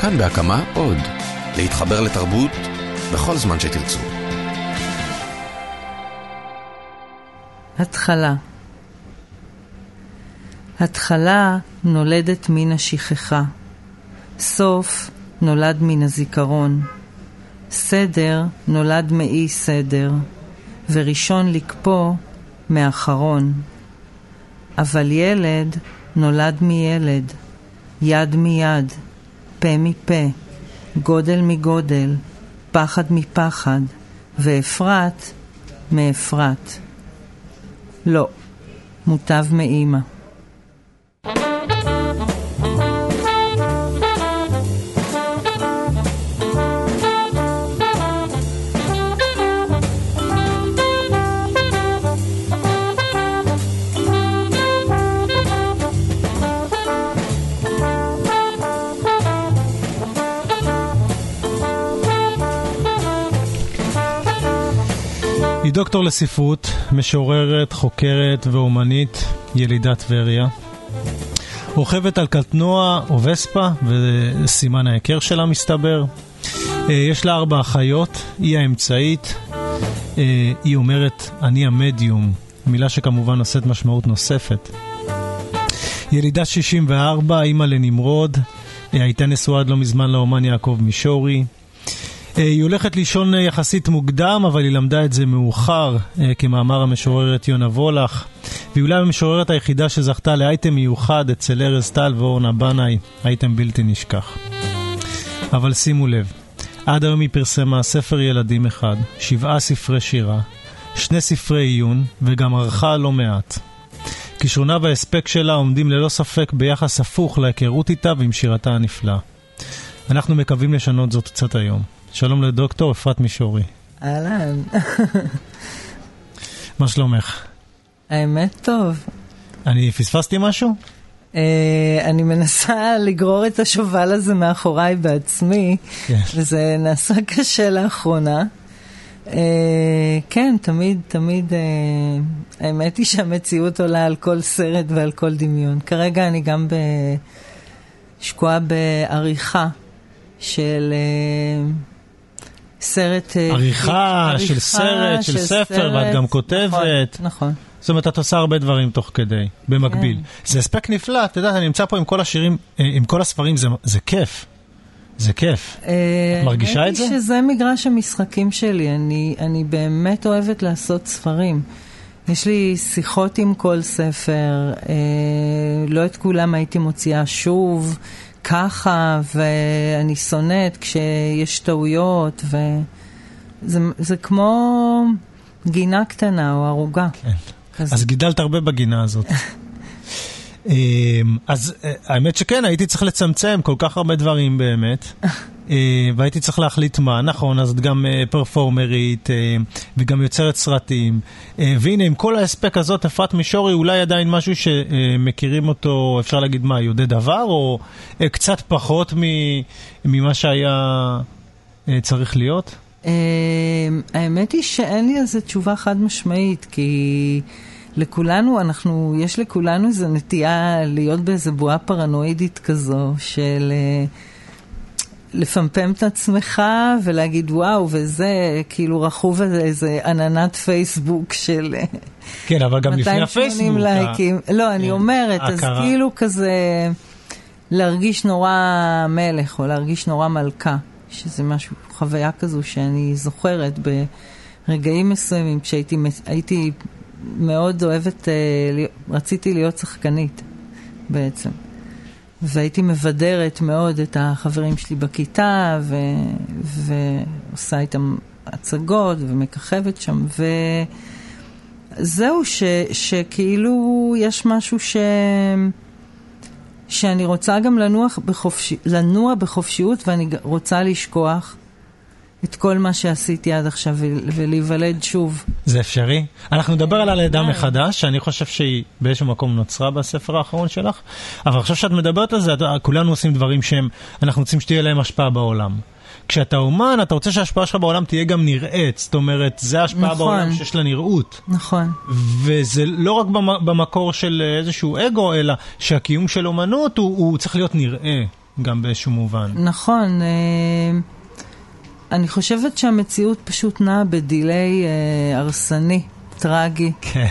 כאן בהקמה עוד, להתחבר לתרבות בכל זמן שתרצו. התחלה. התחלה נולדת מן השכחה, סוף נולד מן הזיכרון, סדר נולד מאי סדר, וראשון לקפוא מאחרון. אבל ילד נולד מילד, יד מיד, פה מפה, גודל מגודל, פחד מפחד, ואפרת מאפרת. לא, מוטב מאמא. היא דוקטור לספרות, משוררת, חוקרת ואומנית, ילידת טבריה. רוכבת על קטנוע או וספה, וסימן ההיכר שלה מסתבר. יש לה 4 אחיות, היא האמצעית. היא אומרת, אני המדיום, מילה שכמובן נושאת משמעות נוספת. ילידת 64, אימא לנמרוד, הייתה נשואה עד לא מזמן לאומן יעקב מישורי. היא הולכת לישון יחסית מוקדם, אבל היא למדה את זה מאוחר, כמאמר המשוררת יונה וולח, והיא אולי המשוררת היחידה שזכתה לאייטם מיוחד אצל ארז טל ואורנה בנאי, אייטם בלתי נשכח. אבל שימו לב, עד היום היא פרסמה ספר ילדים אחד, 7 ספרי שירה, 2 ספרי עיון, וגם ערכה לא מעט. כישרונה וההספק שלה עומדים ללא ספק ביחס הפוך להיכרות איתה ועם שירתה הנפלאה. אנחנו מקווים לשנות זאת קצת היום. שלום לדוקטור אפרת מישורי. אהלן. מה שלומך? האמת טוב. אני פספסתי משהו? אני מנסה לגרור את השובל הזה מאחוריי בעצמי, וזה נעשה קשה לאחרונה. כן, תמיד, האמת היא שהמציאות עולה על כל סרט ועל כל דמיון. כרגע אני גם שקועה בעריכה של... סרט, עריכה של סרט, של ספר, ואת גם כותבת. נכון. זאת אומרת, את עושה הרבה דברים תוך כדי, במקביל. זה הספק נפלא, אתה יודע, אני נמצא פה עם כל השירים, עם כל הספרים, זה כיף. זה כיף. את מרגישה את זה? אני חושבת שזה מגרש המשחקים שלי. אני באמת אוהבת לעשות ספרים. יש לי שיחות עם כל ספר, לא את כולם הייתי מוציאה שוב, ככה, ואני שונאת כשיש טעויות, וזה כמו גינה קטנה או הרוגה. כן. אז גידלת הרבה בגינה הזאת. אז האמת שכן, הייתי צריך לצמצם כל כך הרבה דברים באמת, והייתי צריך להחליט מה, נכון, אז את גם פרפורמרית, וגם יוצרת סרטים, והנה, עם כל האספק הזאת, אפרת מישורי, אולי עדיין משהו שמכירים אותו, אפשר להגיד מה, יודע דבר, או קצת פחות ממה שהיה צריך להיות? האמת היא שאין לי איזו תשובה חד משמעית, כי... לכולנו, יש לכולנו איזו נטייה להיות באיזו בועה פרנואידית כזו, של לפמפם את עצמך ולהגיד וואו, וזה כאילו רחוב איזה עננת פייסבוק של... כן, אבל גם לפני הפייסבוק. לייקים. לא, אני אומרת, אז כאילו כזה להרגיש נורא מלך, או להרגיש נורא מלכה, שזה משהו, חוויה כזו שאני זוכרת ברגעים מסוימים, כשהייתי... מאוד אוהבת, רציתי להיות שחקנית בעצם, והייתי מבדרת מאוד את החברים שלי בכיתה ועושה איתם הצגות ומככבת שם, וזהו שכאילו יש משהו שאני רוצה גם לנוע בחופשיות, ואני רוצה לשכוח את כל מה שעשיתי עד עכשיו ולהיוולד שוב. זה אפשרי? אנחנו נדבר על הלידה מחדש, שאני חושב שהיא באיזשהו מקום נוצרה בספר האחרון שלך, אבל עכשיו שאת מדברת על זה, כולנו עושים דברים שהם, אנחנו רוצים שתהיה להם השפעה בעולם. כשאתה אומן, אתה רוצה שההשפעה שלך בעולם תהיה גם נראית, זאת אומרת, זה ההשפעה בעולם שיש לה נראות. נכון. וזה לא רק במקור של איזשהו אגו, אלא שהקיום של אומנות הוא צריך להיות נראה. גם באיזשהו מובן. נכון. אני חושבת שהמציאות פשוט נעה בדילי הרסני, טרגי. כן.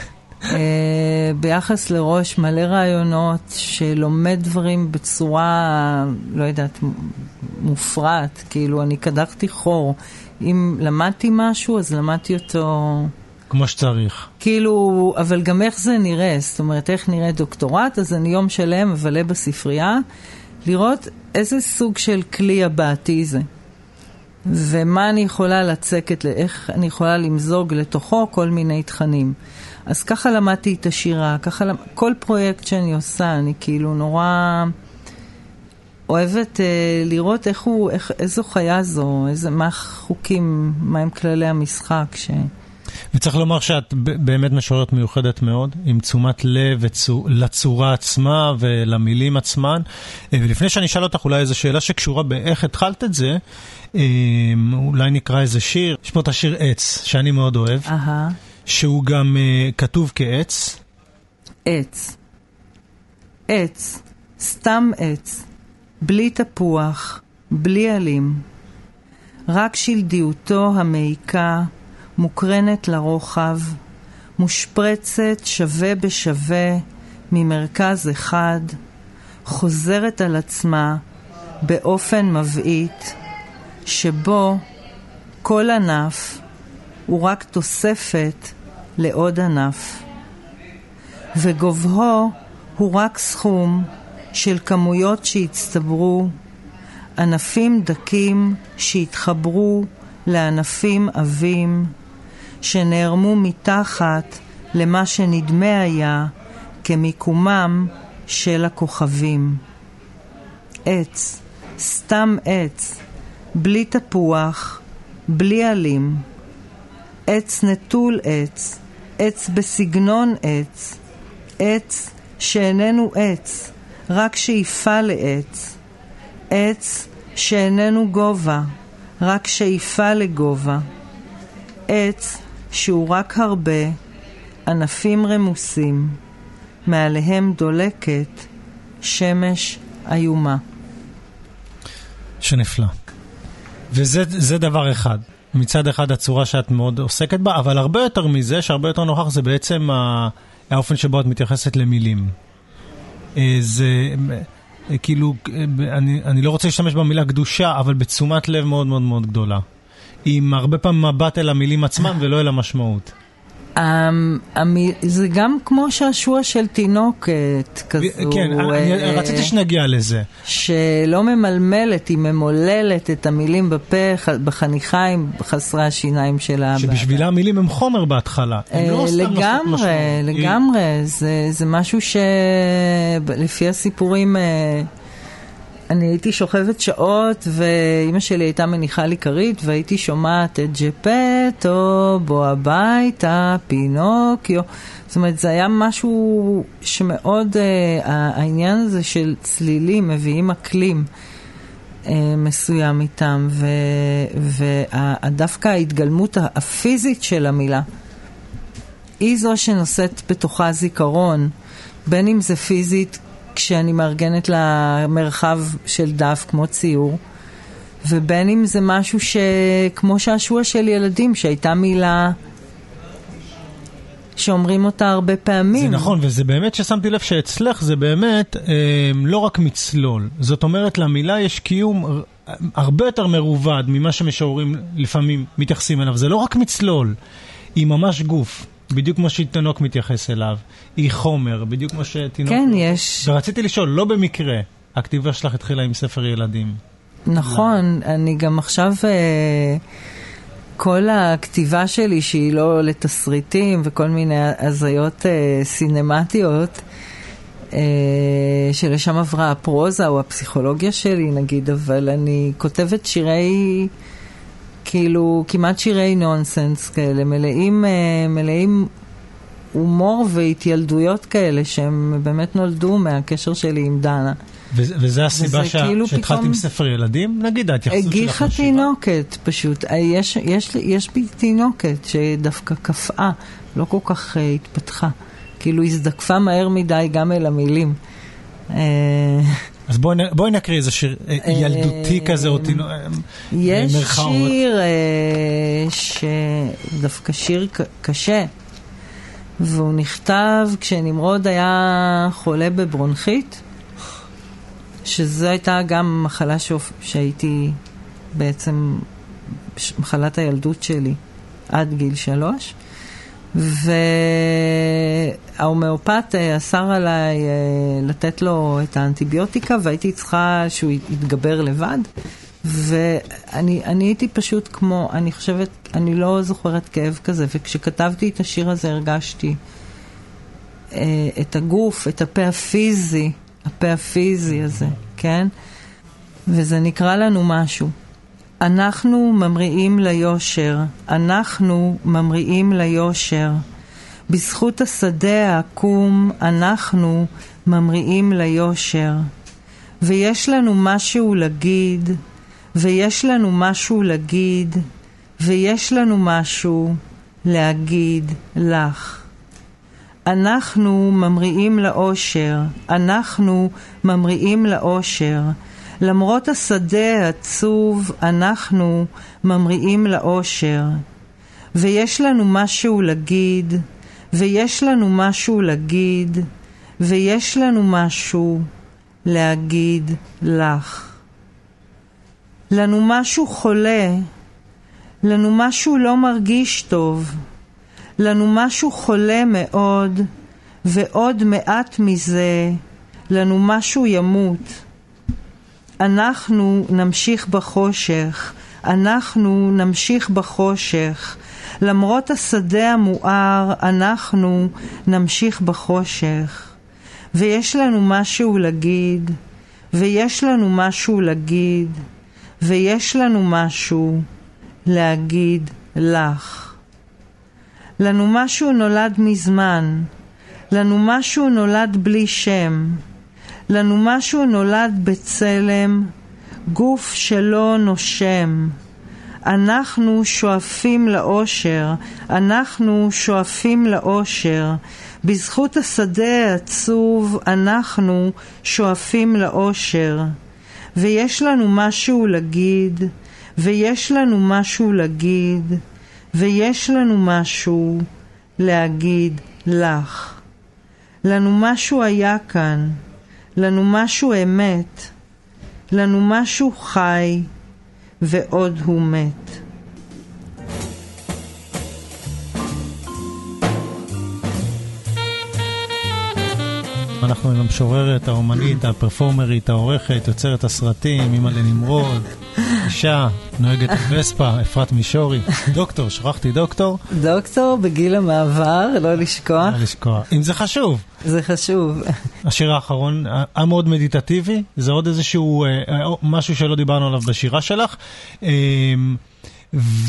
ביחס לראש מלא רעיונות שלומד דברים בצורה, לא יודעת, מופרעת. כאילו, אני קדחתי חור. אם למדתי משהו, אז למדתי אותו... כמו שצריך. כאילו, אבל גם איך זה נראה? זאת אומרת, איך נראה דוקטורט? אז אני יום שלם מבלה בספרייה, לראות איזה סוג של כלי הבאתי זה. ומה אני יכולה לצקת, איך אני יכולה למזוג לתוכו כל מיני תכנים. אז ככה למדתי את השירה, ככה למד... כל פרויקט שאני עושה, אני כאילו נורא אוהבת לראות איך הוא, איך, איזו חיה זו, איזה, מה החוקים, מה הם כללי המשחק ש... וצריך לומר שאת באמת משוררת מיוחדת מאוד, עם תשומת לב לצורה עצמה ולמילים עצמן. ולפני שאני אשאל אותך אולי איזו שאלה שקשורה באיך התחלת את זה, אולי נקרא איזה שיר. יש פה את השיר עץ, שאני מאוד אוהב, שהוא גם כתוב כעץ. עץ. עץ. סתם עץ. בלי תפוח, בלי עלים. רק שלדיותו המעיקה, מוקרנת לרוחב, מושפרצת שווה בשווה ממרכז אחד, חוזרת על עצמה באופן מבעית, שבו כל ענף הוא רק תוספת לעוד ענף, וגובהו הוא רק סכום של כמויות שהצטברו, ענפים דקים שהתחברו לענפים עבים, שנערמו מתחת למה שנדמה היה כמיקומם של הכוכבים. עץ, סתם עץ, בלי תפוח, בלי עלים. עץ נטול עץ, עץ בסגנון עץ, עץ שאיננו עץ, רק שאיפה לעץ. עץ שאיננו גובה, רק שאיפה לגובה. עץ שהוא רק הרבה ענפים רמוסים, מעליהם דולקת שמש איומה. שנפלא. וזה דבר אחד. מצד אחד הצורה שאת מאוד עוסקת בה, אבל הרבה יותר מזה, שהרבה יותר נוכח, זה בעצם האופן שבו את מתייחסת למילים. זה... כאילו, אני לא רוצה להשתמש במילה קדושה, אבל בתשומת לב מאוד מאוד מאוד גדולה. עם הרבה פעמים מבט אל המילים עצמם ולא אל המשמעות. זה גם כמו שעשוע של תינוקת כזו. כן, רציתי שנגיע לזה. שלא ממלמלת, היא ממוללת את המילים בפה, בחניכיים, בחסרי השיניים של האבא. שבשבילה המילים הם חומר בהתחלה. לגמרי, לגמרי. זה משהו שלפי הסיפורים... אני הייתי שוכבת שעות, ואמא שלי הייתה מניחה לי כרית, והייתי שומעת את ג'פטו, בוא הביתה, פינוקיו. זאת אומרת, זה היה משהו שמאוד, העניין הזה של צלילים, מביאים אקלים מסוים איתם, ודווקא ההתגלמות הפיזית של המילה, היא זו שנושאת בתוכה זיכרון, בין אם זה פיזית, כשאני מארגנת למרחב של דף כמו ציור, ובין אם זה משהו שכמו שעשוע של ילדים, שהייתה מילה שאומרים אותה הרבה פעמים. זה נכון, וזה באמת ששמתי לב שאצלך זה באמת לא רק מצלול. זאת אומרת, למילה יש קיום הרבה יותר מרובד ממה שמשוררים לפעמים מתייחסים אליו. זה לא רק מצלול, היא ממש גוף. בדיוק כמו שתינוק מתייחס אליו, היא חומר, בדיוק כמו שתינוק... כן, יש. ורציתי לשאול, לא במקרה, הכתיבה שלך התחילה עם ספר ילדים. נכון, אני גם עכשיו, כל הכתיבה שלי, שהיא לא לתסריטים וכל מיני הזיות סינמטיות, שלשם עברה הפרוזה או הפסיכולוגיה שלי, נגיד, אבל אני כותבת שירי... כאילו, כמעט שירי נונסנס כאלה, מלאים הומור והתילדויות כאלה, שהם באמת נולדו מהקשר שלי עם דנה. וזה הסיבה שהתחלת עם ספר ילדים? נגיד, ההתייחסות שלך לשירה. הגיחה תינוקת, פשוט. יש בי תינוקת שדווקא קפאה, לא כל כך התפתחה. כאילו, הזדקפה מהר מדי גם אל המילים. אז בואי נקריא איזה שיר ילדותי כזה, אותי לא... יש שיר שדווקא שיר קשה, והוא נכתב כשנמרוד היה חולה בברונכית, שזו הייתה גם מחלה שהייתי בעצם מחלת הילדות שלי עד גיל 3, והאומאופת אסר עליי לתת לו את האנטיביוטיקה, והייתי צריכה שהוא יתגבר לבד, ואני הייתי פשוט כמו, אני חושבת, אני לא זוכרת כאב כזה, וכשכתבתי את השיר הזה הרגשתי את הגוף, את הפה הפיזי, הפה הפיזי הזה, כן? וזה נקרא לנו משהו. אנחנו ממריאים ליושר, אנחנו ממריאים ליושר. בזכות השדה העקום, אנחנו ממריאים ליושר. ויש לנו משהו להגיד, ויש לנו משהו להגיד, ויש לנו משהו להגיד לך. אנחנו ממריאים לאושר, אנחנו ממריאים לאושר. למרות השדה העצוב, אנחנו ממריאים לאושר. ויש לנו משהו להגיד, ויש לנו משהו להגיד, ויש לנו משהו להגיד לך. לנו משהו חולה, לנו משהו לא מרגיש טוב, לנו משהו חולה מאוד, ועוד מעט מזה, לנו משהו ימות. אנחנו נמשיך בחושך, אנחנו נמשיך בחושך. למרות השדה המואר, אנחנו נמשיך בחושך. ויש לנו משהו להגיד, ויש לנו משהו להגיד, ויש לנו משהו להגיד לך. לנו משהו נולד מזמן, לנו משהו נולד בלי שם. לנו משהו נולד בצלם, גוף שלא נושם. אנחנו שואפים לאושר, אנחנו שואפים לאושר. בזכות השדה העצוב, אנחנו שואפים לאושר. ויש לנו משהו להגיד, ויש לנו משהו להגיד, ויש לנו משהו להגיד לך. לנו משהו היה כאן. לנו משהו אמת, לנו משהו חי, ועוד הוא מת. אנחנו עם המשוררת, האומנית, הפרפורמרית, העורכת, יוצרת הסרטים, אמא לנמרוד, אישה, נוהגת וספה, אפרת מישורי, דוקטור, שכחתי דוקטור. דוקטור בגיל המעבר, לא לשכוח. לא לשכוח, אם זה חשוב. זה חשוב. השיר האחרון, היה מאוד מדיטטיבי, זה עוד איזשהו, משהו שלא דיברנו עליו בשירה שלך.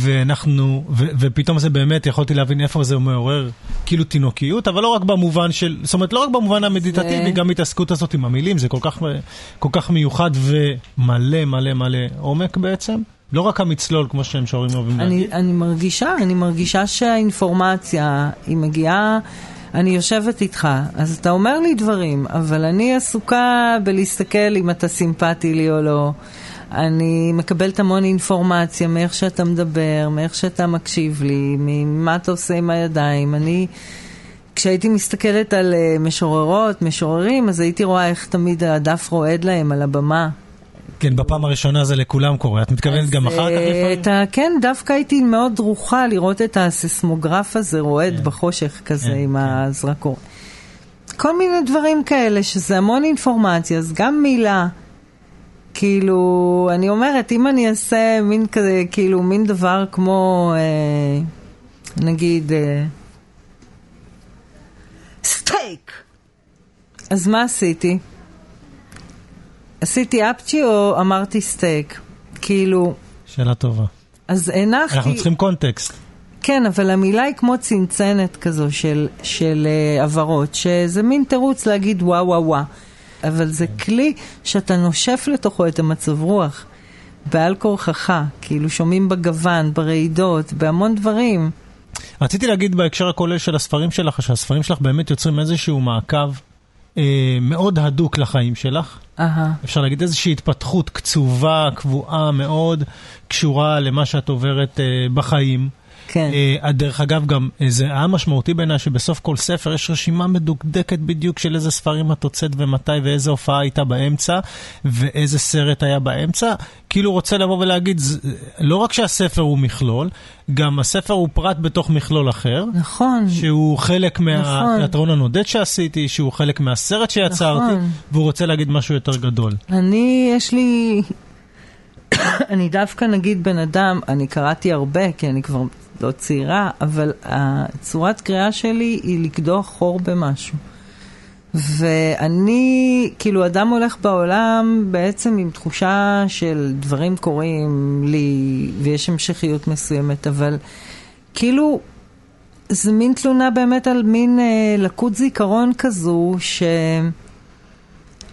ואנחנו, ופתאום זה באמת, יכולתי להבין איפה זה מעורר, כאילו תינוקיות, אבל לא רק במובן של, זאת אומרת, לא רק במובן המדיטטיבי, גם התעסקות הזאת עם המילים, זה כל כך מיוחד ומלא, מלא, מלא עומק בעצם. לא רק המצלול, כמו שהם שורים אוהבים להגיד. אני מרגישה שהאינפורמציה היא מגיעה, אני יושבת איתך, אז אתה אומר לי דברים, אבל אני עסוקה בלהסתכל אם אתה סימפטי לי או לא. אני מקבלת המון אינפורמציה מאיך שאתה מדבר, מאיך שאתה מקשיב לי, ממה אתה עושה עם הידיים. אני, כשהייתי מסתכלת על משוררות, משוררים, אז הייתי רואה איך תמיד הדף רועד להם על הבמה. כן, בפעם הראשונה זה לכולם קורה. את מתכוונת גם אחר כך לפעמים? כן, דווקא הייתי מאוד דרוכה לראות את הסיסמוגרף הזה רועד בחושך כזה עם הזרקור. כל מיני דברים כאלה, שזה המון אינפורמציה, אז גם מילה... כאילו, אני אומרת, אם אני אעשה מין כזה, כאילו, מין דבר כמו, נגיד, סטייק. אז מה עשיתי? עשיתי אפצ'י או אמרתי סטייק? כאילו... שאלה טובה. אז אנחתי... אנחנו צריכים קונטקסט. כן, אבל המילה היא כמו צנצנת כזו של עברות, שזה מין תירוץ להגיד וואו וואו וואו. אבל זה כלי שאתה נושף לתוכו את המצב רוח, בעל כורחך, כאילו שומעים בגוון, ברעידות, בהמון דברים. רציתי להגיד בהקשר הכולל של הספרים שלך, שהספרים שלך באמת יוצרים איזשהו מעקב מאוד הדוק לחיים שלך. אפשר להגיד איזושהי התפתחות קצובה, קבועה מאוד, קשורה למה שאת עוברת בחיים. כן. דרך אגב, גם זה היה משמעותי בעיני שבסוף כל ספר יש רשימה מדוקדקת בדיוק של איזה ספרים את הוצאת ומתי ואיזה הופעה הייתה באמצע ואיזה סרט היה באמצע. כאילו רוצה לבוא ולהגיד, לא רק שהספר הוא מכלול, גם הספר הוא פרט בתוך מכלול אחר. נכון. שהוא חלק מהתיאטרון הנודד שעשיתי, שהוא חלק מהסרט שיצרתי, והוא רוצה להגיד משהו יותר גדול. אני דווקא נגיד בן אדם, אני קראתי הרבה, כי אני כבר לא צעירה, אבל הצורת קריאה שלי היא לקדוח חור במשהו. ואני, כאילו אדם הולך בעולם בעצם עם תחושה של דברים קורים לי, ויש המשכיות מסוימת, אבל כאילו זה מין תלונה באמת על מין לקות זיכרון כזו ש...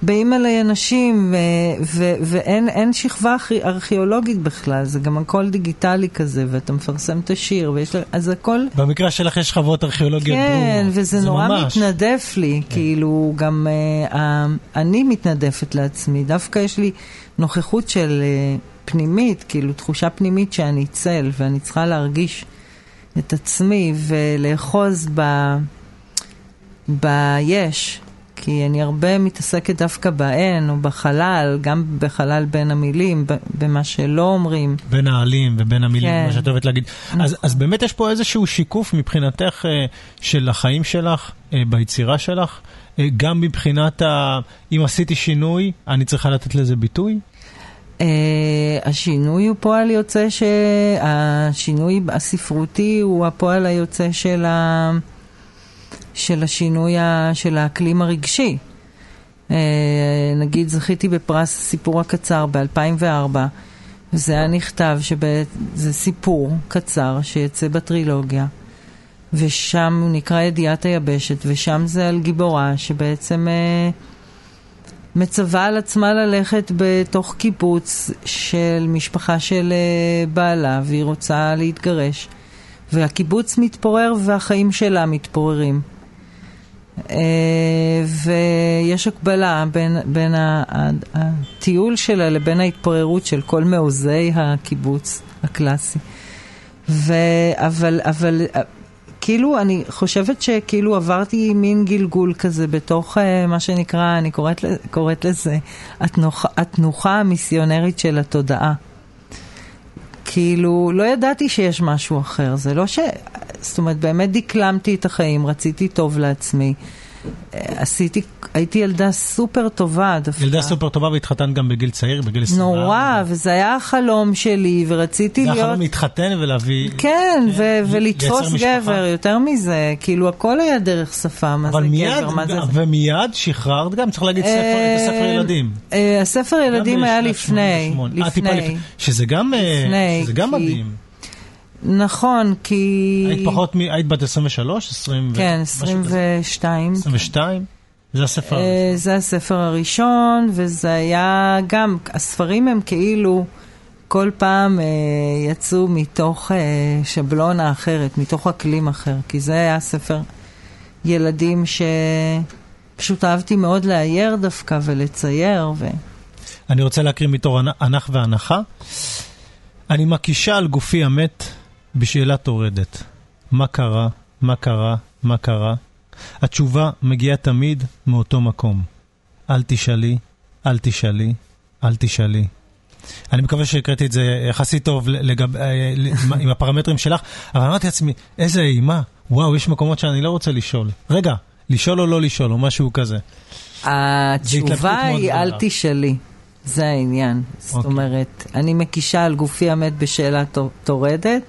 באים אליי אנשים, ואין שכבה ארכיאולוגית בכלל, זה גם הכל דיגיטלי כזה, ואתה מפרסם את השיר, אז הכל... במקרה שלך יש שכבות ארכיאולוגיות ברורות. כן, וזה נורא מתנדף לי, כאילו גם אני מתנדפת לעצמי, דווקא יש לי נוכחות של פנימית, כאילו תחושה פנימית שאני צל, ואני צריכה להרגיש את עצמי, ולאחוז ביש. כי אני הרבה מתעסקת דווקא בהן, או בחלל, גם בחלל בין המילים, במה שלא אומרים. בין העלים ובין המילים, כן. מה שאת אוהבת להגיד. נכון. אז באמת יש פה איזשהו שיקוף מבחינתך של החיים שלך, ביצירה שלך, גם מבחינת, אם עשיתי שינוי, אני צריכה לתת לזה ביטוי? השינוי הוא פועל יוצא, השינוי הספרותי הוא הפועל היוצא של ה... של השינוי של האקלים הרגשי. נגיד, זכיתי בפרס סיפור הקצר ב-2004. זה היה נכתב שזה סיפור קצר שיצא בטרילוגיה. ושם הוא נקרא ידיעת היבשת, ושם זה על גיבורה שבעצם מצווה על עצמה ללכת בתוך קיבוץ של משפחה של בעלה, והיא רוצה להתגרש. והקיבוץ מתפורר והחיים שלה מתפוררים. ויש הקבלה בין הטיול שלה לבין ההתפוררות של כל מעוזי הקיבוץ הקלאסי. אבל כאילו אני חושבת שכאילו עברתי מין גלגול כזה בתוך מה שנקרא, אני קוראת לזה התנוחה המיסיונרית של התודעה. כאילו, לא ידעתי שיש משהו אחר, זה לא ש... זאת אומרת, באמת דקלמתי את החיים, רציתי טוב לעצמי, הייתי ילדה סופר טובה דווקא. ילדה סופר טובה והתחתן גם בגיל צעיר, בגיל סבבה. נורא, וזה היה החלום שלי, ורציתי להיות... זה החלום להתחתן ולהביא... כן, ולתפוס גבר, יותר מזה, כאילו, הכל היה דרך שפה, מה זה גבר, מה זה... ומיד שחררת גם, צריך להגיד את הספר ילדים. הספר ילדים היה לפני, שזה גם מדהים. נכון, כי... היית בת 23, 20... כן, 22. 22? זה הספר הראשון. זה הספר הראשון, וזה היה גם... הספרים הם כאילו כל פעם יצאו מתוך שבלונה אחרת, מתוך אקלים אחר, כי זה היה ספר ילדים שפשוט אהבתי מאוד להייר דווקא ולצייר. אני רוצה להקריא מתוך הנח והנחה. אני מקישה על גופי המת... בשאלה תורדת. מה קרה? מה קרה? מה קרה? התשובה מגיעה תמיד מאותו מקום. אל תשאלי, אל תשאלי, אל תשאלי. אני מקווה שהקראתי את זה יחסית טוב עם הפרמטרים שלך, אבל אמרתי לעצמי, איזה אימה. וואו, יש מקומות שאני לא רוצה לשאול. רגע, לשאול או לא לשאול, או משהו כזה. התשובה היא אל תשאלי. זה העניין. זאת אומרת, אני מקישה על גופי המת בשאלה תורדת,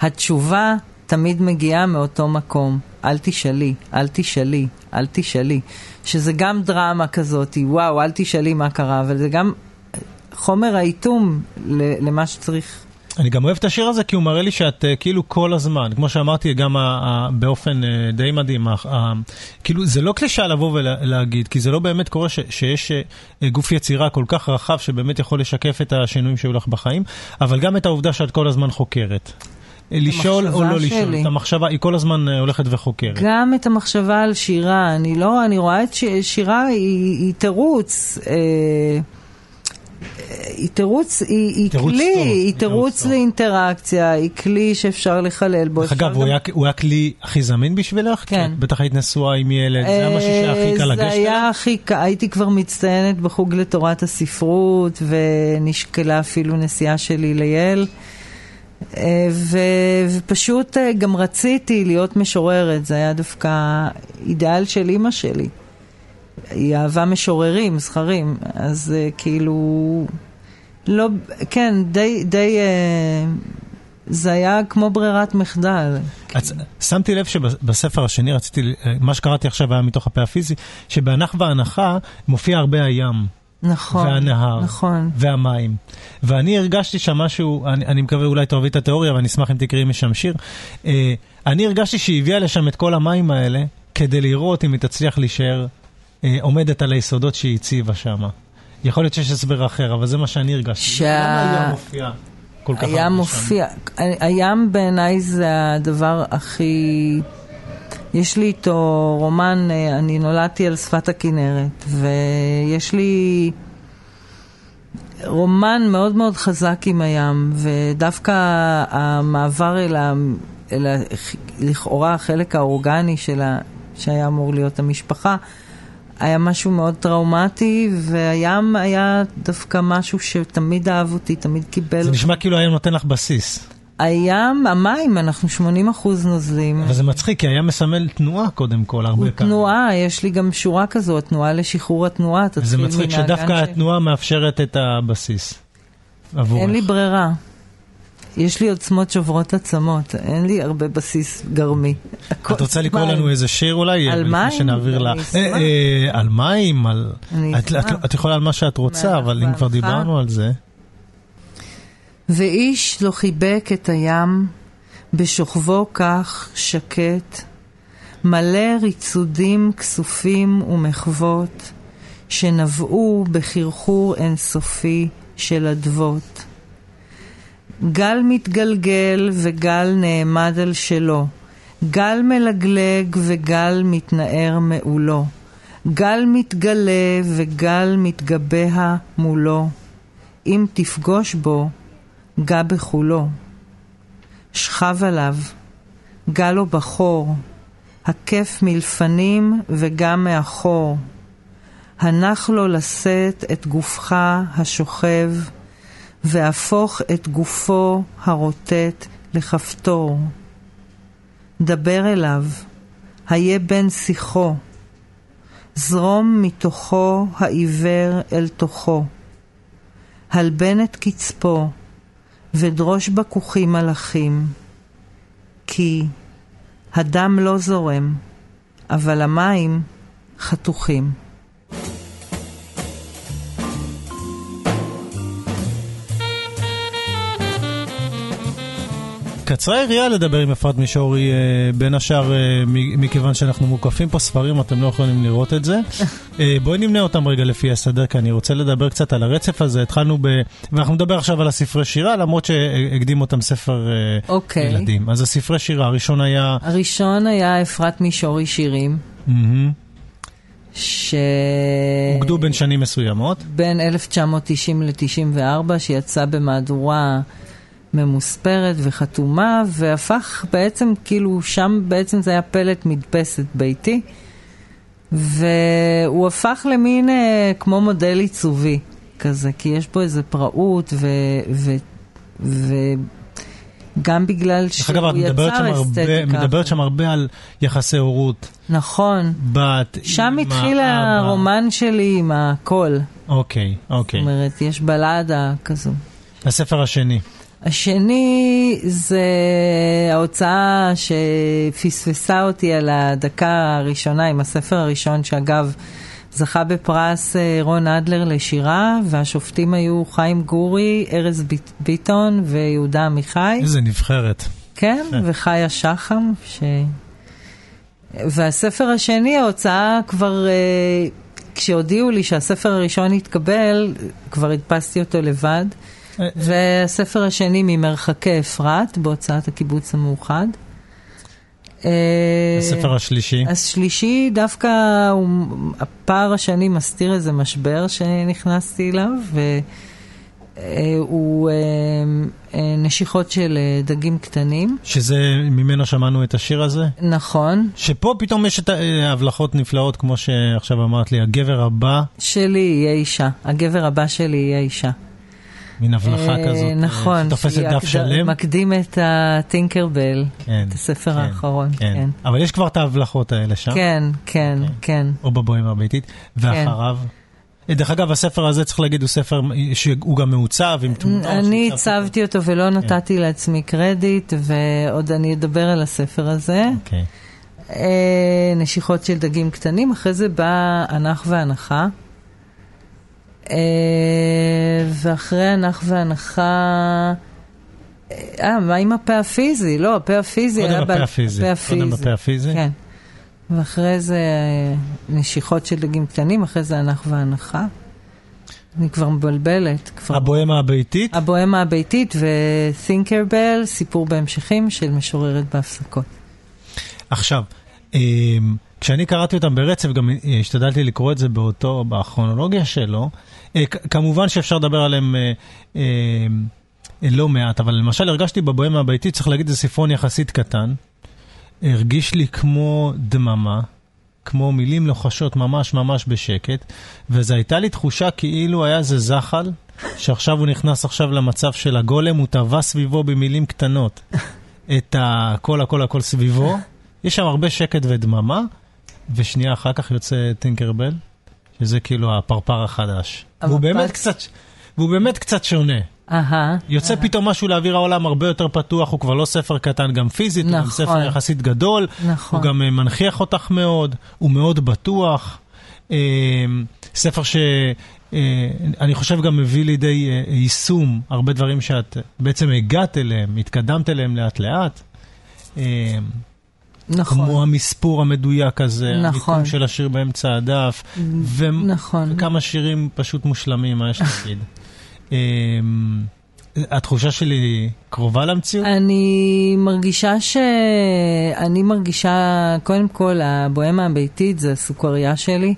התשובה תמיד מגיעה מאותו מקום. אל תשאלי, אל תשאלי, אל תשאלי. שזה גם דרמה כזאת, וואו, אל תשאלי מה קרה, אבל זה גם חומר האיתום למה שצריך. אני גם אוהב את השיר הזה, כי הוא מראה לי שאת כאילו כל הזמן, כמו שאמרתי, גם באופן די מדהים, כאילו זה לא קלישה לבוא ולהגיד, כי זה לא באמת קורה שיש גוף יצירה כל כך רחב, שבאמת יכול לשקף את השינויים שהיו לך בחיים, אבל גם את העובדה שאת כל הזמן חוקרת. לשאול או לא לשאול. את המחשבה, היא כל הזמן הולכת וחוקרת. גם את המחשבה על שירה. אני רואה את שירה, היא תירוץ. היא תירוץ, היא כלי, היא תירוץ לאינטראקציה, היא כלי שאפשר לחלל בו. אגב, הוא היה כלי הכי זמין בשבילך? כן. בטח היית נשואה עם ילד, זה היה משהו שהיה הכי קל לגשת? זה היה הכי קל, הייתי כבר מצטיינת בחוג לתורת הספרות, ונשקלה אפילו נסיעה שלי ליל, ופשוט גם רציתי להיות משוררת, זה היה דווקא אידאל של אמא שלי. היא אהבה משוררים, זכרים, אז כאילו, לא, כן, די, זה היה כמו ברירת מחדל. שמתי לב שבספר השני, רציתי, מה שקראתי עכשיו היה מתוך הפה הפיזי, שבענך והנחה מופיע הרבה הים. נכון. והנהר. נכון. והמים. ואני הרגשתי שם משהו, אני מקווה אולי תאהבי את התיאוריה, ואני אשמח אם תקראי משם שיר, אני הרגשתי שהביאה לשם את כל המים האלה, כדי לראות אם היא תצליח להישאר עומדת על היסודות שהיא הציבה שם. יכול להיות שיש הסבר אחר, אבל זה מה שאני הרגשתי. למה הים מופיע? הים מופיע. הים בעיניי זה הדבר הכי... יש לי איתו רומן, אני נולדתי על שפת הכנרת, ויש לי רומן מאוד מאוד חזק עם הים, ודווקא המעבר אל לכאורה החלק האורגני שלה, שהיה אמור להיות המשפחה, היה משהו מאוד טראומטי, והים היה דווקא משהו שתמיד אהב אותי, תמיד קיבל. זה נשמע כאילו הים נותן לך בסיס. הים, המים, אנחנו 80% נוזלים. אבל זה מצחיק, כי הים מסמל תנועה קודם כל, הרבה כאן. תנועה, יש לי גם שורה כזו, התנועה לשחרור התנועה. וזה מצחיק שדווקא התנועה מאפשרת את הבסיס. אין לי ברירה. יש לי עוצמות שוברות עצמות, אין לי הרבה בסיס גרמי. את רוצה לקרוא לנו איזה שיר אולי? על מים? על מים? את יכולה על מה שאת רוצה, אבל אם כבר דיברנו על זה. ואיש לא חיבק את הים, בשוכבו כך שקט, מלא ריצודים כסופים ומחוות, שנבעו בחרחור אינסופי של הדבות. גל מתגלגל וגל נעמד על שלו, גל מלגלג וגל מתנער מעולו, גל מתגלה וגל מתגבה מולו, אם תפגוש בו, גע בחולו. שכב עליו, גל או בחור, הכיף מלפנים וגם מאחור, הנח לו לשאת את גופך השוכב, והפוך את גופו הרוטט לכפתור. דבר אליו, היה בן שיחו, זרום מתוכו העיוור אל תוכו, הלבן את קצפו, ודרוש בכוחים מלאכים, כי הדם לא זורם, אבל המים חתוכים. קצרה עירייה לדבר עם אפרת מישורי, בין השאר מכיוון שאנחנו מוקפים פה ספרים, אתם לא יכולים לראות את זה. בואי נמנה אותם רגע לפי הסדר, כי אני רוצה לדבר קצת על הרצף הזה. התחלנו ואנחנו מדבר עכשיו על הספרי שירה, למרות שהקדים אותם ספר ילדים. אז הספרי שירה, הראשון היה... הראשון היה אפרת מישורי שירים. הוגדו בין שנים מסוימות. בין 1990 ל-94, שיצא במהדורה... ממוספרת וחתומה, והפך בעצם, כאילו, שם בעצם זה היה פלט מדפסת ביתי, והוא הפך למין כמו מודל עיצובי כזה, כי יש בו איזה פרעות וגם בגלל שהוא יצר אסתטיקה. מדברת שם הרבה על יחסי הורות. נכון. שם התחיל הרומן שלי עם הכל. אוקיי. זאת אומרת, יש בלדה כזו. הספר השני. השני זה ההוצאה שפספסה אותי על הדקה הראשונה עם הספר הראשון, שאגב זכה בפרס רון אדלר לשירה, והשופטים היו חיים גורי, ארז ביטון ויהודה עמיחי. איזה נבחרת. כן, וחיה שחם. והספר השני, ההוצאה כבר... כשהודיעו לי שהספר הראשון התקבל, כבר הדפסתי אותו לבד. והספר השני ממרחקי אפרת, בהוצאת הקיבוץ המאוחד. הספר השלישי? השלישי דווקא, הפער השני מסתיר איזה משבר שנכנסתי אליו, והוא נשיכות של דגים קטנים. שזה ממנו שמענו את השיר הזה? נכון. שפה פתאום יש את ההבלחות נפלאות, כמו שעכשיו אמרת לי, הגבר הבא שלי יהיה אישה. הגבר הבא שלי יהיה אישה. מין הבלחה כזאת. נכון. שתופסת דף שלם. מקדים את הטינקרבל, את הספר האחרון. אבל יש כבר את ההבלחות האלה שם. כן, כן, כן. או בבוהמה הביתית. ואחריו... דרך אגב, הספר הזה, צריך להגיד, הוא ספר שהוא גם מעוצב. אני הצבתי אותו ולא נתתי לעצמי קרדיט, ועוד אני אדבר על הספר הזה. נשיכות של דגים קטנים, אחרי זה בא אנך והנחה. ואחרי אנך והנחה... מה עם הפה הפיזי? לא, הפה הפיזי. קודם הפה הפיזי. כן. ואחרי זה נשיכות של דגים קטנים, אחרי זה אנך והנחה. אני כבר מבלבלת. הבוהמה הביתית? הבוהמה הביתית ו-Thinkerbell, סיפור בהמשכים של משוררת בהפסקות. עכשיו, כשאני קראתי אותם ברצף, גם השתדלתי לקרוא את זה באותו, בכרונולוגיה שלו. כמובן שאפשר לדבר עליהם לא מעט, אבל למשל הרגשתי בבוהמה הביתית, צריך להגיד, זה סיפון יחסית קטן. הרגיש לי כמו דממה, כמו מילים לוחשות ממש ממש בשקט, וזו הייתה לי תחושה כאילו היה זה זחל, שעכשיו הוא נכנס עכשיו למצב של הגולם, הוא טבע סביבו במילים קטנות, את הכל הכל הכל סביבו, יש שם הרבה שקט ודממה, ושנייה אחר כך יוצא טינקרבל, שזה כאילו הפרפר החדש. והוא באמת קצת שונה. יוצא פתאום משהו לאוויר העולם הרבה יותר פתוח, הוא כבר לא ספר קטן גם פיזית, הוא גם ספר יחסית גדול, הוא גם מנחיח אותך מאוד, הוא מאוד בטוח, ספר שאני חושב גם מביא לידי יישום הרבה דברים שאת בעצם הגעת אליהם, התקדמת אליהם לאט לאט, כמו המספור המדויק הזה, המיקום של השיר באמצע הדף, וכמה שירים פשוט מושלמים, מה יש להגיד. התחושה שלי קרובה למציאות? אני מרגישה קודם כל הבוהמה הביתית זה הסוכריה שלי.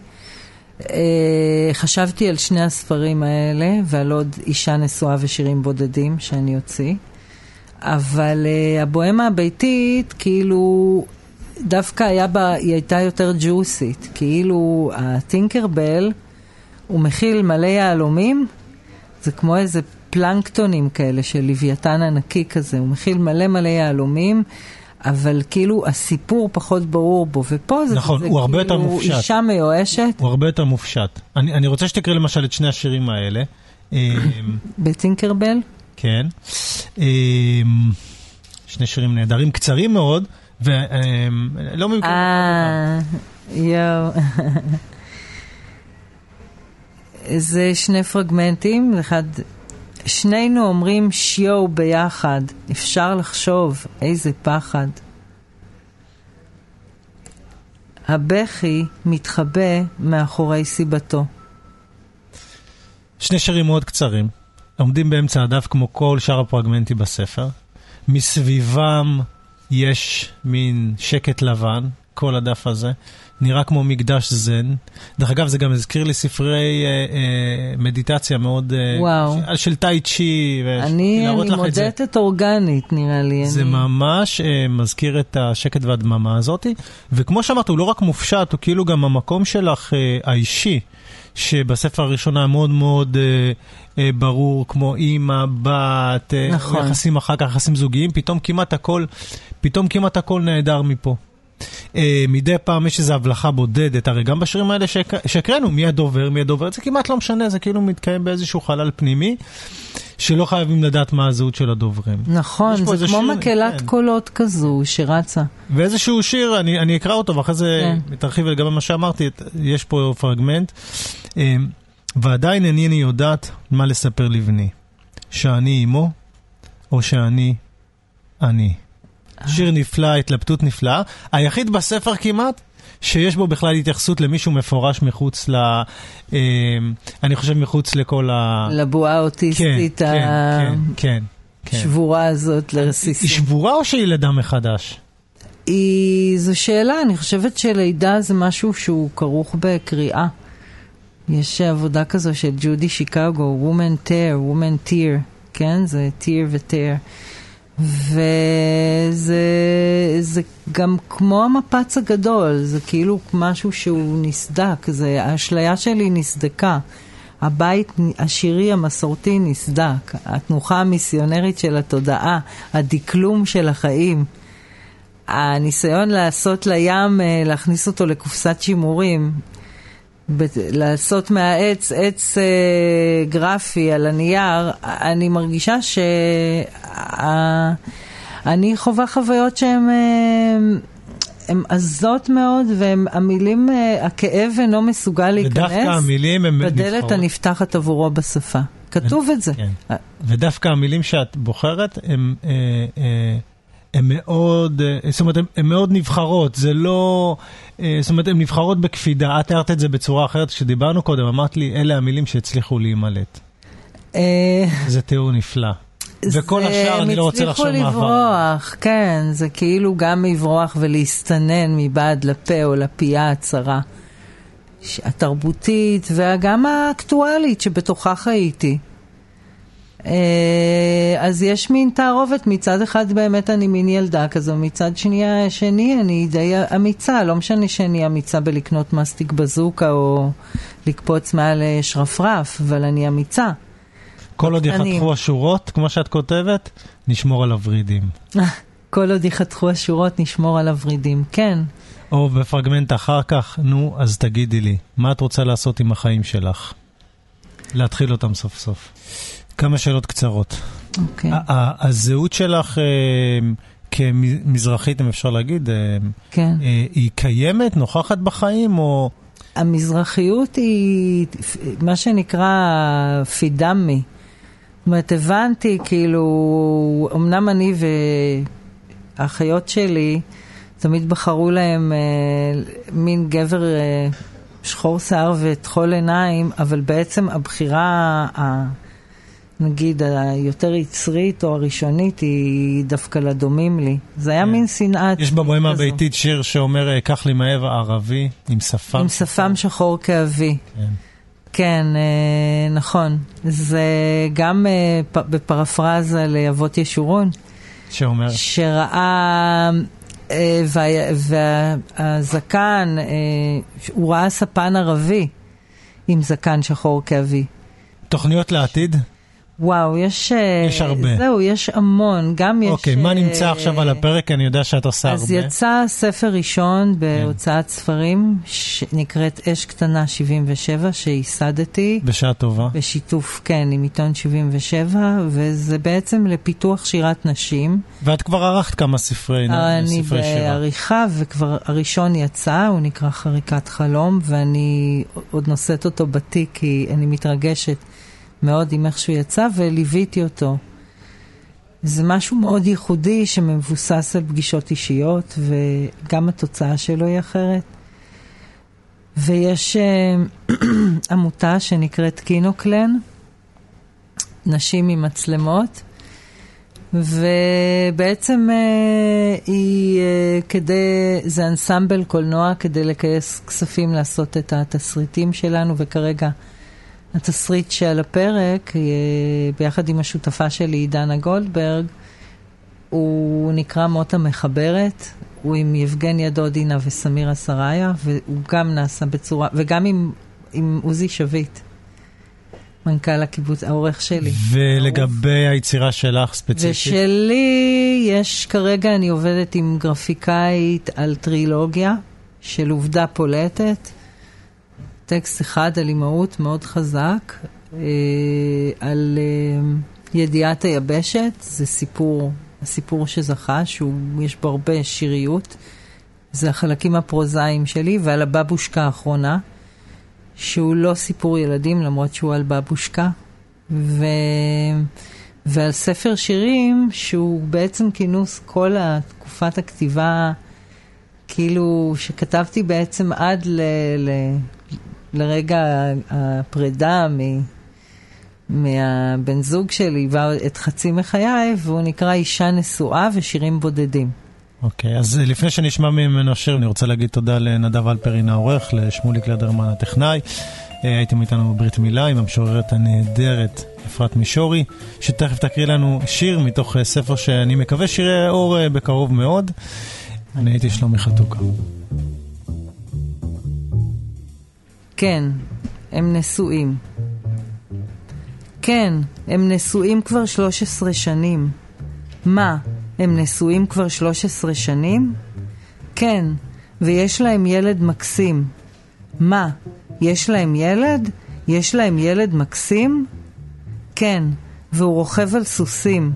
חשבתי על שני הספרים האלה ועל עוד אישה נשואה ושירים בודדים שאני יוציא, אבל הבוהמה הביתית כאילו דווקא היא הייתה יותר ג'וסית, כאילו הטינקרבל הוא מכיל מלא יעלומים, זה כמו איזה פלנקטונים כאלה של לוויתן ענקי כזה, הוא מכיל מלא מלא יעלומים, אבל כאילו הסיפור פחות ברור בו, ופה זה כאילו אישה מיואשת. הוא הרבה יותר מופשט. אני רוצה שתקרא למשל את שני השירים האלה. בטינקרבל? כן. שני שירים נהדרים, קצרים מאוד, ולא ממקום... יואו... זה שני פרגמנטים, אחד, שנינו אומרים שיו ביחד, אפשר לחשוב איזה פחד. הבכי מתחבא מאחורי סיבתו. שני שירים מאוד קצרים, עומדים באמצע הדף כמו כל שאר הפרגמנטים בספר, מסביבם יש מין שקט לבן, כל הדף הזה, נראה כמו מקדש זן. דרך אגב, זה גם הזכיר לי ספרי מדיטציה מאוד... וואו. של טאי צ'י. אני מודדת אורגנית, נראה לי. זה ממש מזכיר את השקט והדממה הזאת. וכמו שאמרת, הוא לא רק מופשט, הוא כאילו גם המקום שלך האישי, שבספר הראשונה מאוד מאוד ברור, כמו אימא, בת, נכון. יחסים אחר כך, יחסים זוגיים, פתאום כמעט הכל נהדר מפה. מדי פעם יש איזו הבלחה בודדת, הרי גם בשירים האלה שקראנו, מי הדובר, זה כמעט לא משנה, זה כאילו מתקיים באיזשהו חלל פנימי שלא חייבים לדעת מה הזהות של הדוברים. נכון, זה כמו מקהלת קולות כזו שרצה. ואיזשהו שיר, אני אקרא אותו ואחרי זה מתרחיב לגבי מה שאמרתי, יש פה פרגמנט, ועדיין אינני יודעת מה לספר לבני, שאני אמו או שאני. שיר נפלא, התלבטות נפלאה. היחיד בספר כמעט שיש בו בכלל התייחסות למישהו מפורש מחוץ ל... אני חושב מחוץ לכל ה... לבועה האוטיסטית כן, השבורה הזאת לרסיסים. היא שבורה או שהיא לידה מחדש? זו שאלה, אני חושבת שלידה זה משהו שהוא כרוך בקריאה. יש עבודה כזו של ג'ודי שיקגו, Woman Tear, Woman Tear, כן? זה Tear ו-Tear. וזה גם כמו המפץ הגדול, זה כאילו משהו שהוא נסדק, זה, האשליה שלי נסדקה. הבית השירי המסורתי נסדק, התנוחה המיסיונרית של התודעה, הדקלום של החיים, הניסיון לעשות לים, להכניס אותו לקופסת שימורים, לעשות מהעץ עץ גרפי על הנייר. אני מרגישה שאני חווה חוויות שהן עזות מאוד, והמילים, הכאב אינו מסוגל להיכנס, ודווקא המילים הם בדלת הנפתחת עבורו בשפה. כתוב את זה. ודווקא המילים שאת בוחרת הם מאוד, זאת אומרת, הם מאוד נבחרות, זה לא, זאת אומרת, הם נבחרות בקפידה. את הערת את זה בצורה אחרת כשדיברנו קודם, אמרת לי, אלה המילים שהצליחו להימלט. זה תיאור נפלא. וכל השאר אני לא רוצה לחשוב מעבר. הצליחו לברוח, כן, זה כאילו גם לברוח ולהסתנן מבעד לפה או לפייה הצרה, התרבותית וגם האקטואלית שבתוכה חייתי. אז יש מין תערובת, מצד אחד באמת אני מין ילדה כזו, מצד שני אני די אמיצה, לא משנה שאני אמיצה בלקנות מסטיק בזוקה או לקפוץ מעל שרפרף, אבל אני אמיצה. כל עוד יחתכו השורות, כמו שאת כותבת, נשמור על הורידים. כל עוד יחתכו השורות, נשמור על הורידים, כן. או בפרגמנט אחר כך, נו, אז תגידי לי, מה את רוצה לעשות עם החיים שלך? להתחיל אותם סוף סוף. כמה שאלות קצרות. אוקיי. הזהות שלך כמזרחית, אם אפשר להגיד, כן. היא קיימת, נוכחת בחיים, או... המזרחיות היא מה שנקרא פידמי. זאת אומרת, הבנתי, כאילו, אמנם אני והאחיות שלי תמיד בחרו להם מין גבר... שחור שיער ותחול עיניים, אבל בעצם הבחירה, נגיד, היותר יצרית או הראשונית, היא דווקא לדומים לי. זה היה מין שנאת. יש בבוהמה הביתית שיר שאומר, קח לי מאהב הערבי, עם שפם. עם שפם שחור כאבי. כן, נכון. זה גם בפרפרזה לאבות ישורון. שאומר. שראה... והזקן, הוא ראה ספן ערבי עם זקן שחור כאבי. תוכניות לעתיד? וואו, יש הרבה. זהו, יש המון. גם יש... אוקיי, מה נמצא עכשיו על הפרק? אני יודע שאת עושה הרבה. אז יצא ספר ראשון בהוצאת ספרים, שנקראת אש קטנה 77, שיסדתי. בשעה טובה. בשיתוף, כן, עם מיתון 77, וזה בעצם לפיתוח שירת נשים. ואת כבר ערכת כמה ספרי שירה. אני בעריכה, וכבר הראשון יצא, הוא נקרא חריקת חלום, ואני עוד נושאת אותו בתיק, כי אני מתרגשת. מאוד עם איך שהוא יצא, וליוויתי אותו. זה משהו מאוד ייחודי שמבוסס על פגישות אישיות, וגם התוצאה שלו היא אחרת. ויש עמותה שנקראת קינו-קלן, נשים עם מצלמות, ובעצם היא כדי, זה אנסמבל קולנוע כדי לקייס כספים לעשות את התסריטים שלנו, וכרגע התסריט שעל הפרק, ביחד עם השותפה שלי, דנה גולדברג, הוא נקרא מות המחברת, הוא עם יבגניה דודינה וסמיר הסריה, והוא גם נעשה בצורה, וגם עם עוזי שביט, מנכ"ל הקיבוץ, העורך שלי. ולגבי היצירה שלך ספציפית? ושלי יש, כרגע אני עובדת עם גרפיקאית על טרילוגיה, של עובדה פולטת, טקסט אחד על אימהות מאוד חזק, על ידיעת היבשת, זה סיפור, הסיפור שזכה, שיש בו הרבה שיריות, זה החלקים הפרוזאיים שלי, ועל הבבושקה האחרונה, שהוא לא סיפור ילדים, למרות שהוא על בבושקה, ועל ספר שירים, שהוא בעצם כינוס כל תקופת הכתיבה כאילו שכתבתי בעצם עד לרגע הפרידה מהבן זוג שלי ואת חצי מחיי, והוא נקרא אישה נשואה ושירים בודדים. אוקיי, אז לפני שנשמע ממנו שיר, אני רוצה להגיד תודה לנדב אלפרין העורך, לשמוליק לדרמן הטכנאי. הייתם איתנו בברית מילה עם המשוררת הנהדרת אפרת מישורי, שתכף תקריא לנו שיר מתוך ספר שאני מקווה שיראה אור בקרוב מאוד. אני הייתי שלומי חתוכה. כן, הם נשואים. כן, הם נשואים כבר 13 שנים. מה, הם נשואים כבר 13 שנים? כן, ויש להם ילד מקסים. מה, יש להם ילד? יש להם ילד מקסים? כן, והוא רוכב על סוסים.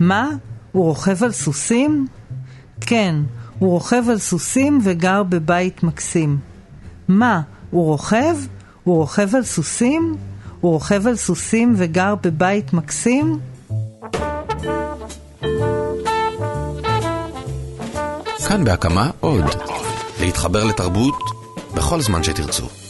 מה? הוא רוכב על סוסים? כן, הוא רוכב על סוסים וגר בבית מקסים. מה? הוא רוכב? הוא רוכב על סוסים? הוא רוכב על סוסים וגר בבית מקסים? כאן בהקמה עוד. להתחבר לתרבות בכל זמן שתרצו.